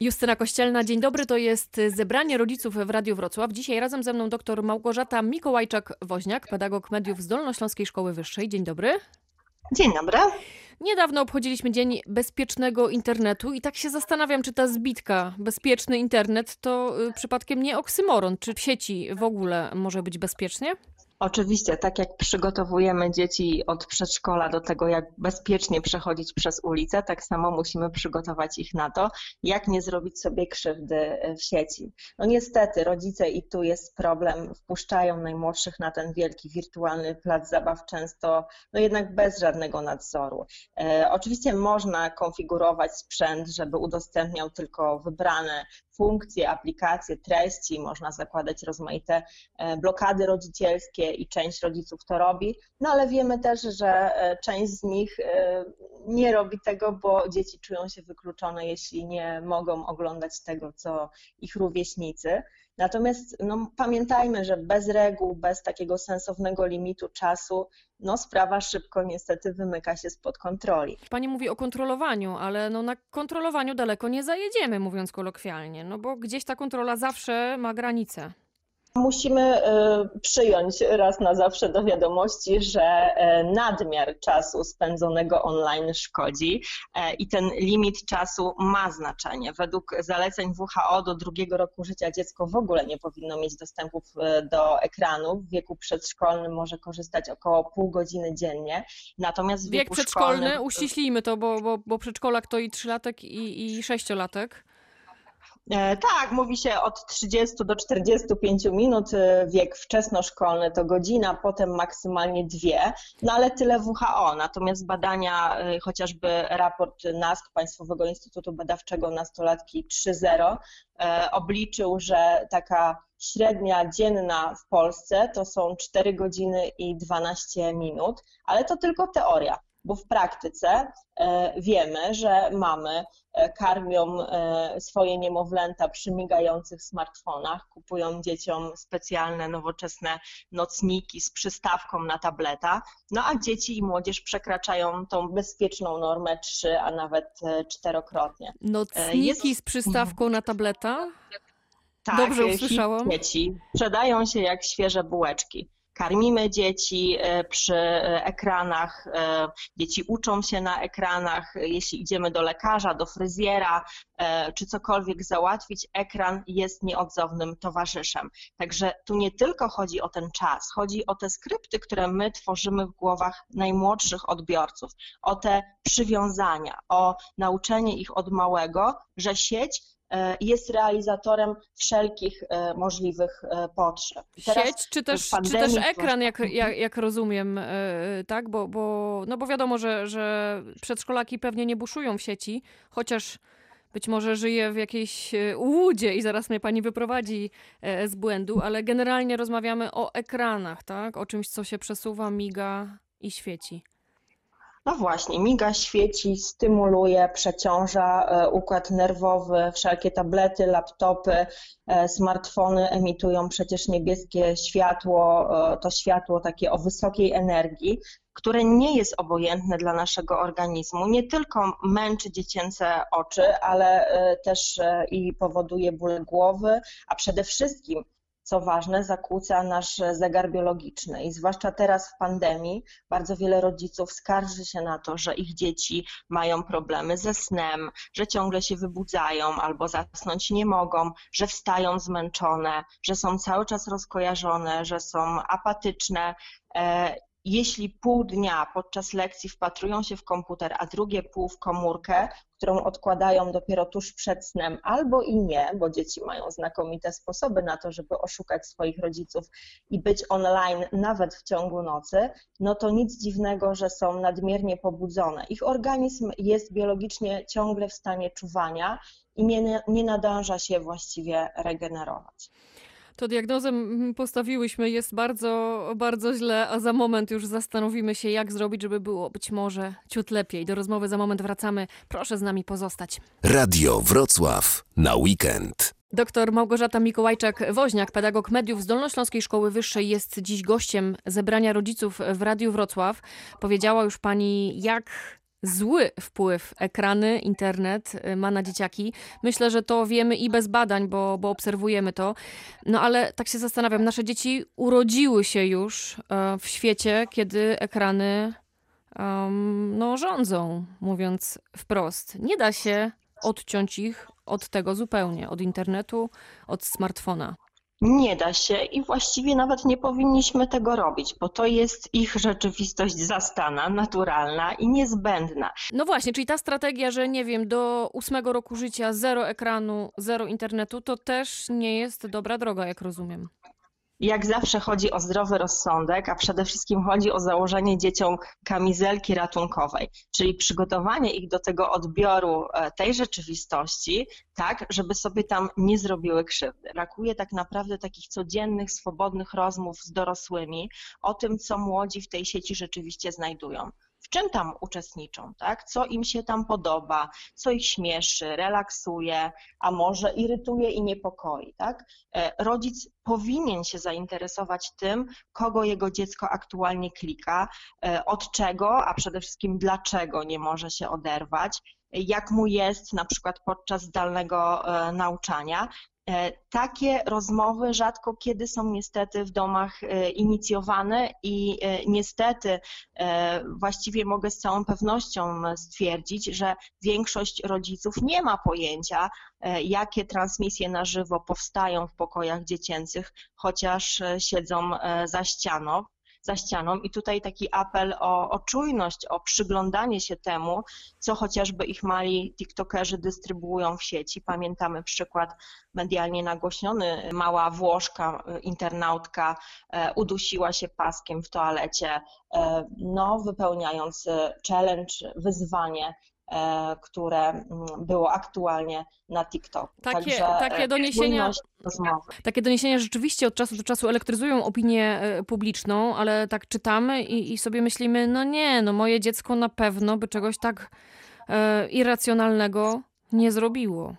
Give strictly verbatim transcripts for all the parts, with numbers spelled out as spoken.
Justyna Kościelna, dzień dobry, to jest zebranie rodziców w Radiu Wrocław. Dzisiaj razem ze mną dr Małgorzata Mikołajczak-Woźniak, pedagog mediów z Dolnośląskiej Szkoły Wyższej. Dzień dobry. Dzień dobry. Niedawno obchodziliśmy Dzień Bezpiecznego Internetu i tak się zastanawiam, czy ta zbitka bezpieczny internet to przypadkiem nie oksymoron. Czy w sieci w ogóle może być bezpiecznie? Oczywiście, tak jak przygotowujemy dzieci od przedszkola do tego, jak bezpiecznie przechodzić przez ulicę, tak samo musimy przygotować ich na to, jak nie zrobić sobie krzywdy w sieci. No niestety rodzice, i tu jest problem, wpuszczają najmłodszych na ten wielki wirtualny plac zabaw często, no jednak bez żadnego nadzoru. E, oczywiście można konfigurować sprzęt, żeby udostępniał tylko wybrane funkcje, aplikacje, treści, można zakładać rozmaite blokady rodzicielskie i część rodziców to robi, no ale wiemy też, że część z nich nie robi tego, bo dzieci czują się wykluczone, jeśli nie mogą oglądać tego, co ich rówieśnicy. Natomiast no, pamiętajmy, że bez reguł, bez takiego sensownego limitu czasu, no sprawa szybko niestety wymyka się spod kontroli. Pani mówi o kontrolowaniu, ale no, na kontrolowaniu daleko nie zajedziemy, mówiąc kolokwialnie, no bo gdzieś ta kontrola zawsze ma granice. Musimy przyjąć raz na zawsze do wiadomości, że nadmiar czasu spędzonego online szkodzi i ten limit czasu ma znaczenie. Według zaleceń W H O do drugiego roku życia dziecko w ogóle nie powinno mieć dostępu do ekranu. W wieku przedszkolnym może korzystać około pół godziny dziennie. Natomiast w wieku Wiek przedszkolny, szkolnym... uściślijmy to, bo, bo, bo przedszkolak to i trzylatek i, i sześciolatek. Tak, mówi się od trzydziestu do czterdziestu pięciu minut, wiek wczesnoszkolny to godzina, potem maksymalnie dwie, no ale tyle W H O. Natomiast badania, chociażby raport N A S K, Państwowego Instytutu Badawczego Nastolatki trzy zero, obliczył, że taka średnia dzienna w Polsce to są cztery godziny i dwanaście minut, ale to tylko teoria. Bo w praktyce wiemy, że mamy karmią swoje niemowlęta przy migających smartfonach, kupują dzieciom specjalne, nowoczesne nocniki z przystawką na tableta, no a dzieci i młodzież przekraczają tą bezpieczną normę trzy, a nawet czterokrotnie. Nocniki Jest... z przystawką na tableta? Tak, dobrze usłyszałam. Dzieci sprzedają się jak świeże bułeczki. Karmimy dzieci przy ekranach, dzieci uczą się na ekranach, jeśli idziemy do lekarza, do fryzjera, czy cokolwiek załatwić, ekran jest nieodzownym towarzyszem. Także tu nie tylko chodzi o ten czas, chodzi o te skrypty, które my tworzymy w głowach najmłodszych odbiorców, o te przywiązania, o nauczenie ich od małego, że sieć jest realizatorem wszelkich możliwych potrzeb. Teraz sieć, czy też, pandemii... czy też ekran, jak, jak, jak rozumiem, tak? Bo, bo, no bo wiadomo, że, że przedszkolaki pewnie nie buszują w sieci, chociaż być może żyje w jakiejś łudzie i zaraz mnie pani wyprowadzi z błędu, ale generalnie rozmawiamy o ekranach, tak? O czymś, co się przesuwa, miga i świeci. No właśnie, miga, świeci, stymuluje, przeciąża układ nerwowy, wszelkie tablety, laptopy, smartfony emitują przecież niebieskie światło, to światło takie o wysokiej energii, które nie jest obojętne dla naszego organizmu. Nie tylko męczy dziecięce oczy, ale też i powoduje ból głowy, a przede wszystkim, co ważne, zakłóca nasz zegar biologiczny i zwłaszcza teraz w pandemii bardzo wiele rodziców skarży się na to, że ich dzieci mają problemy ze snem, że ciągle się wybudzają albo zasnąć nie mogą, że wstają zmęczone, że są cały czas rozkojarzone, że są apatyczne. Jeśli pół dnia podczas lekcji wpatrują się w komputer, a drugie pół w komórkę, którą odkładają dopiero tuż przed snem, albo i nie, bo dzieci mają znakomite sposoby na to, żeby oszukać swoich rodziców i być online nawet w ciągu nocy, no to nic dziwnego, że są nadmiernie pobudzone. Ich organizm jest biologicznie ciągle w stanie czuwania i nie, nie nadąża się właściwie regenerować. To diagnozę postawiłyśmy, jest bardzo, bardzo źle, a za moment już zastanowimy się, jak zrobić, żeby było być może ciut lepiej. Do rozmowy za moment wracamy. Proszę z nami pozostać. Radio Wrocław na weekend. Doktor Małgorzata Mikołajczak-Woźniak, pedagog mediów z Dolnośląskiej Szkoły Wyższej, jest dziś gościem zebrania rodziców w Radiu Wrocław. Powiedziała już pani, jak zły wpływ ekrany, internet ma na dzieciaki. Myślę, że to wiemy i bez badań, bo, bo obserwujemy to. No ale tak się zastanawiam, nasze dzieci urodziły się już w świecie, kiedy ekrany um, no, rządzą, mówiąc wprost. Nie da się odciąć ich od tego zupełnie, od internetu, od smartfona. Nie da się i właściwie nawet nie powinniśmy tego robić, bo to jest ich rzeczywistość zastana, naturalna i niezbędna. No właśnie, czyli ta strategia, że nie wiem, do ósmego roku życia zero ekranu, zero internetu, to też nie jest dobra droga, jak rozumiem. Jak zawsze chodzi o zdrowy rozsądek, a przede wszystkim chodzi o założenie dzieciom kamizelki ratunkowej, czyli przygotowanie ich do tego odbioru tej rzeczywistości, tak, żeby sobie tam nie zrobiły krzywdy. Brakuje tak naprawdę takich codziennych, swobodnych rozmów z dorosłymi o tym, co młodzi w tej sieci rzeczywiście znajdują. W czym tam uczestniczą, tak? Co im się tam podoba, co ich śmieszy, relaksuje, a może irytuje i niepokoi. Tak? Rodzic powinien się zainteresować tym, kogo jego dziecko aktualnie klika, od czego, a przede wszystkim dlaczego nie może się oderwać, jak mu jest na przykład podczas zdalnego nauczania. Takie rozmowy rzadko kiedy są niestety w domach inicjowane i niestety właściwie mogę z całą pewnością stwierdzić, że większość rodziców nie ma pojęcia, jakie transmisje na żywo powstają w pokojach dziecięcych, chociaż siedzą za ścianą. za ścianą i tutaj taki apel o, o czujność, o przyglądanie się temu, co chociażby ich mali tiktokerzy dystrybuują w sieci. Pamiętamy przykład medialnie nagłośniony, mała Włoszka, internautka udusiła się paskiem w toalecie, no, wypełniając challenge, wyzwanie, które było aktualnie na TikToku. Takie, Także takie doniesienia, takie doniesienia rzeczywiście od czasu do czasu elektryzują opinię publiczną, ale tak czytamy i, i sobie myślimy, no nie, no moje dziecko na pewno by czegoś tak e, irracjonalnego nie zrobiło.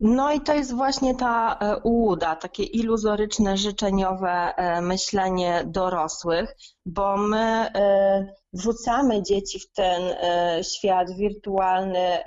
No i to jest właśnie ta ułuda, takie iluzoryczne, życzeniowe myślenie dorosłych, bo my wrzucamy dzieci w ten świat wirtualny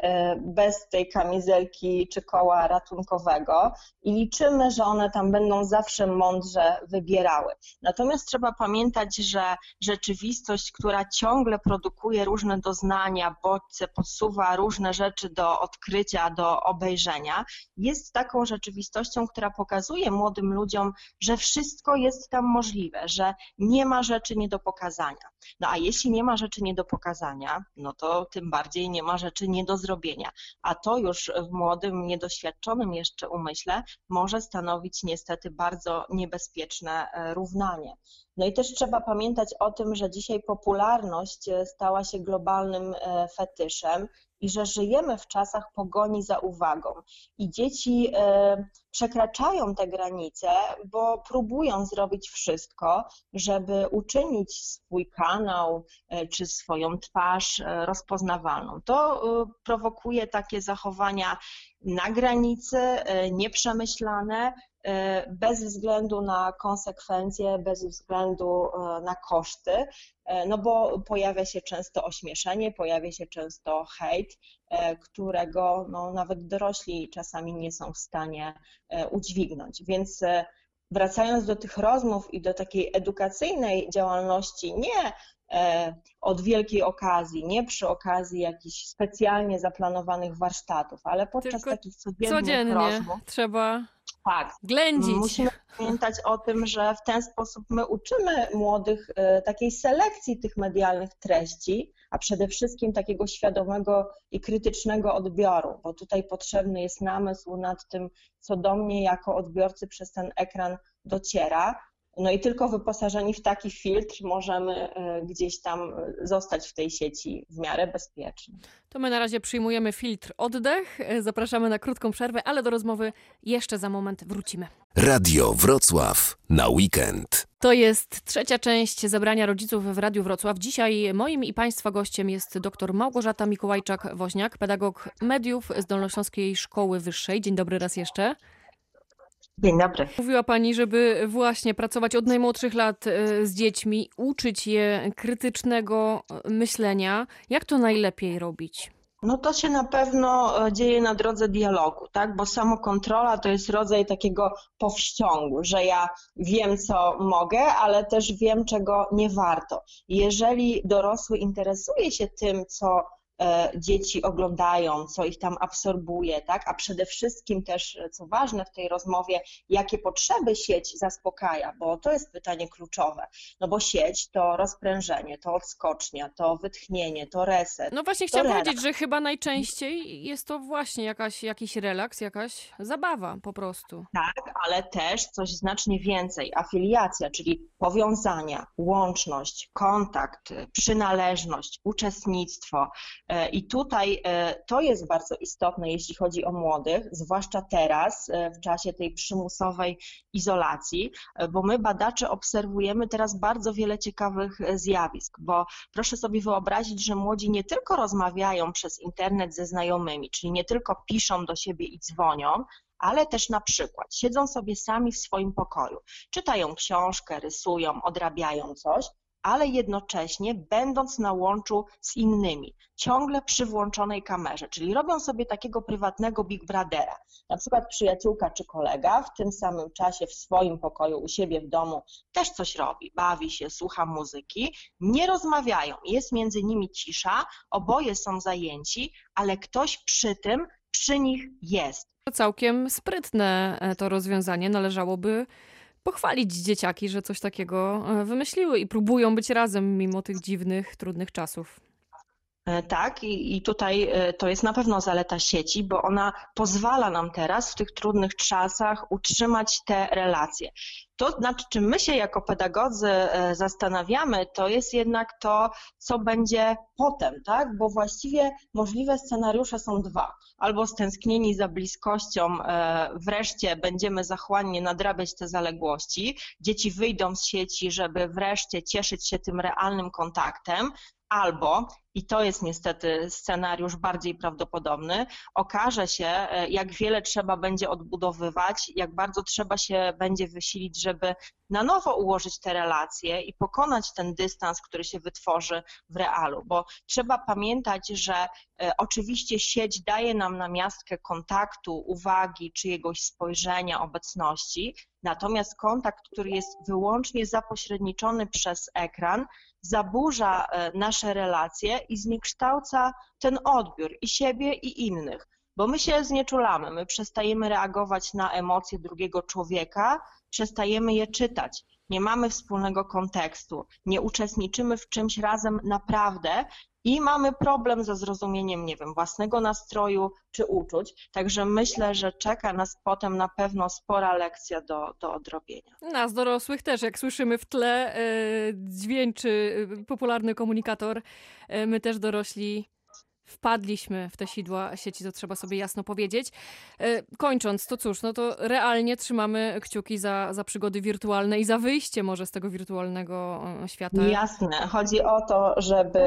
bez tej kamizelki czy koła ratunkowego i liczymy, że one tam będą zawsze mądrze wybierały. Natomiast trzeba pamiętać, że rzeczywistość, która ciągle produkuje różne doznania, bodźce, podsuwa różne rzeczy do odkrycia, do obejrzenia, jest taką rzeczywistością, która pokazuje młodym ludziom, że wszystko jest tam możliwe, że nie ma rzeczy nie do pokazania. No a jeśli nie Nie ma rzeczy nie do pokazania, no to tym bardziej nie ma rzeczy nie do zrobienia. A to już w młodym, niedoświadczonym jeszcze umyśle może stanowić niestety bardzo niebezpieczne równanie. No i też trzeba pamiętać o tym, że dzisiaj popularność stała się globalnym fetyszem i że żyjemy w czasach pogoni za uwagą. I dzieci przekraczają te granice, bo próbują zrobić wszystko, żeby uczynić swój kanał czy swoją twarz rozpoznawalną. To prowokuje takie zachowania na granicy, nieprzemyślane, bez względu na konsekwencje, bez względu na koszty, no bo pojawia się często ośmieszenie, pojawia się często hejt, którego no, nawet dorośli czasami nie są w stanie udźwignąć, więc wracając do tych rozmów i do takiej edukacyjnej działalności, nie od wielkiej okazji, nie przy okazji jakichś specjalnie zaplanowanych warsztatów, ale podczas Tylko takich codziennych codziennie rozmów trzeba tak, ględzić. Musimy pamiętać o tym, że w ten sposób my uczymy młodych takiej selekcji tych medialnych treści, a przede wszystkim takiego świadomego i krytycznego odbioru, bo tutaj potrzebny jest namysł nad tym, co do mnie jako odbiorcy przez ten ekran dociera. No i tylko wyposażeni w taki filtr możemy gdzieś tam zostać w tej sieci w miarę bezpiecznie. To my na razie przyjmujemy filtr oddech, zapraszamy na krótką przerwę, ale do rozmowy jeszcze za moment wrócimy. Radio Wrocław na weekend. To jest trzecia część zebrania rodziców w Radiu Wrocław. Dzisiaj moim i Państwa gościem jest dr Małgorzata Mikołajczak-Woźniak, pedagog mediów z Dolnośląskiej Szkoły Wyższej. Dzień dobry raz jeszcze. Dzień dobry. Mówiła Pani, żeby właśnie pracować od najmłodszych lat z dziećmi, uczyć je krytycznego myślenia. Jak to najlepiej robić? No to się na pewno dzieje na drodze dialogu, tak? Bo samokontrola to jest rodzaj takiego powściągu, że ja wiem, co mogę, ale też wiem, czego nie warto. Jeżeli dorosły interesuje się tym, co dzieci oglądają, co ich tam absorbuje, tak? A przede wszystkim też, co ważne w tej rozmowie, jakie potrzeby sieć zaspokaja, bo to jest pytanie kluczowe, no bo sieć to rozprężenie, to odskocznia, to wytchnienie, to reset. No właśnie chciałam relaks. powiedzieć, że chyba najczęściej jest to właśnie jakaś, jakiś relaks, jakaś zabawa po prostu. Tak, ale też coś znacznie więcej, afiliacja, czyli powiązania, łączność, kontakt, przynależność, uczestnictwo. I tutaj to jest bardzo istotne, jeśli chodzi o młodych, zwłaszcza teraz, w czasie tej przymusowej izolacji, bo my, badacze, obserwujemy teraz bardzo wiele ciekawych zjawisk, bo proszę sobie wyobrazić, że młodzi nie tylko rozmawiają przez internet ze znajomymi, czyli nie tylko piszą do siebie i dzwonią, ale też na przykład siedzą sobie sami w swoim pokoju, czytają książkę, rysują, odrabiają coś, ale jednocześnie będąc na łączu z innymi, ciągle przy włączonej kamerze, czyli robią sobie takiego prywatnego Big Brothera, na przykład przyjaciółka czy kolega w tym samym czasie w swoim pokoju u siebie w domu też coś robi, bawi się, słucha muzyki, nie rozmawiają, jest między nimi cisza, oboje są zajęci, ale ktoś przy tym, przy nich jest. To całkiem sprytne to rozwiązanie, należałoby pochwalić dzieciaki, że coś takiego wymyśliły i próbują być razem mimo tych dziwnych, trudnych czasów. Tak, i, i tutaj to jest na pewno zaleta sieci, bo ona pozwala nam teraz w tych trudnych czasach utrzymać te relacje. To, nad czym my się jako pedagodzy zastanawiamy, to jest jednak to, co będzie potem, tak? Bo właściwie możliwe scenariusze są dwa. Albo stęsknieni za bliskością, wreszcie będziemy zachłannie nadrabiać te zaległości, dzieci wyjdą z sieci, żeby wreszcie cieszyć się tym realnym kontaktem, albo, i to jest niestety scenariusz bardziej prawdopodobny, okaże się, jak wiele trzeba będzie odbudowywać, jak bardzo trzeba się będzie wysilić, żeby na nowo ułożyć te relacje i pokonać ten dystans, który się wytworzy w realu, bo trzeba pamiętać, że oczywiście sieć daje nam namiastkę kontaktu, uwagi, czyjegoś spojrzenia, obecności, natomiast kontakt, który jest wyłącznie zapośredniczony przez ekran, zaburza nasze relacje i zniekształca ten odbiór i siebie i innych, bo my się znieczulamy, my przestajemy reagować na emocje drugiego człowieka, przestajemy je czytać, nie mamy wspólnego kontekstu, nie uczestniczymy w czymś razem naprawdę i mamy problem ze zrozumieniem, nie wiem, własnego nastroju czy uczuć, także myślę, że czeka nas potem na pewno spora lekcja do, do odrobienia. Nas dorosłych też, jak słyszymy w tle yy, dźwięczy popularny komunikator, yy, my też dorośli wpadliśmy w te sidła sieci, to trzeba sobie jasno powiedzieć. Kończąc, to cóż, no to realnie trzymamy kciuki za, za przygody wirtualne i za wyjście może z tego wirtualnego świata. Jasne, chodzi o to, żeby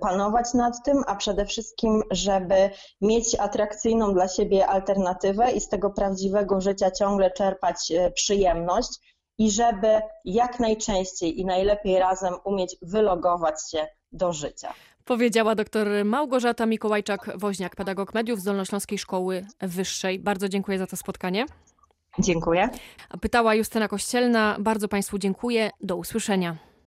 panować nad tym, a przede wszystkim, żeby mieć atrakcyjną dla siebie alternatywę i z tego prawdziwego życia ciągle czerpać przyjemność i żeby jak najczęściej i najlepiej razem umieć wylogować się do życia. Powiedziała doktor Małgorzata Mikołajczak-Woźniak, pedagog mediów z Dolnośląskiej Szkoły Wyższej. Bardzo dziękuję za to spotkanie. Dziękuję. Pytała Justyna Kościelna. Bardzo Państwu dziękuję. Do usłyszenia.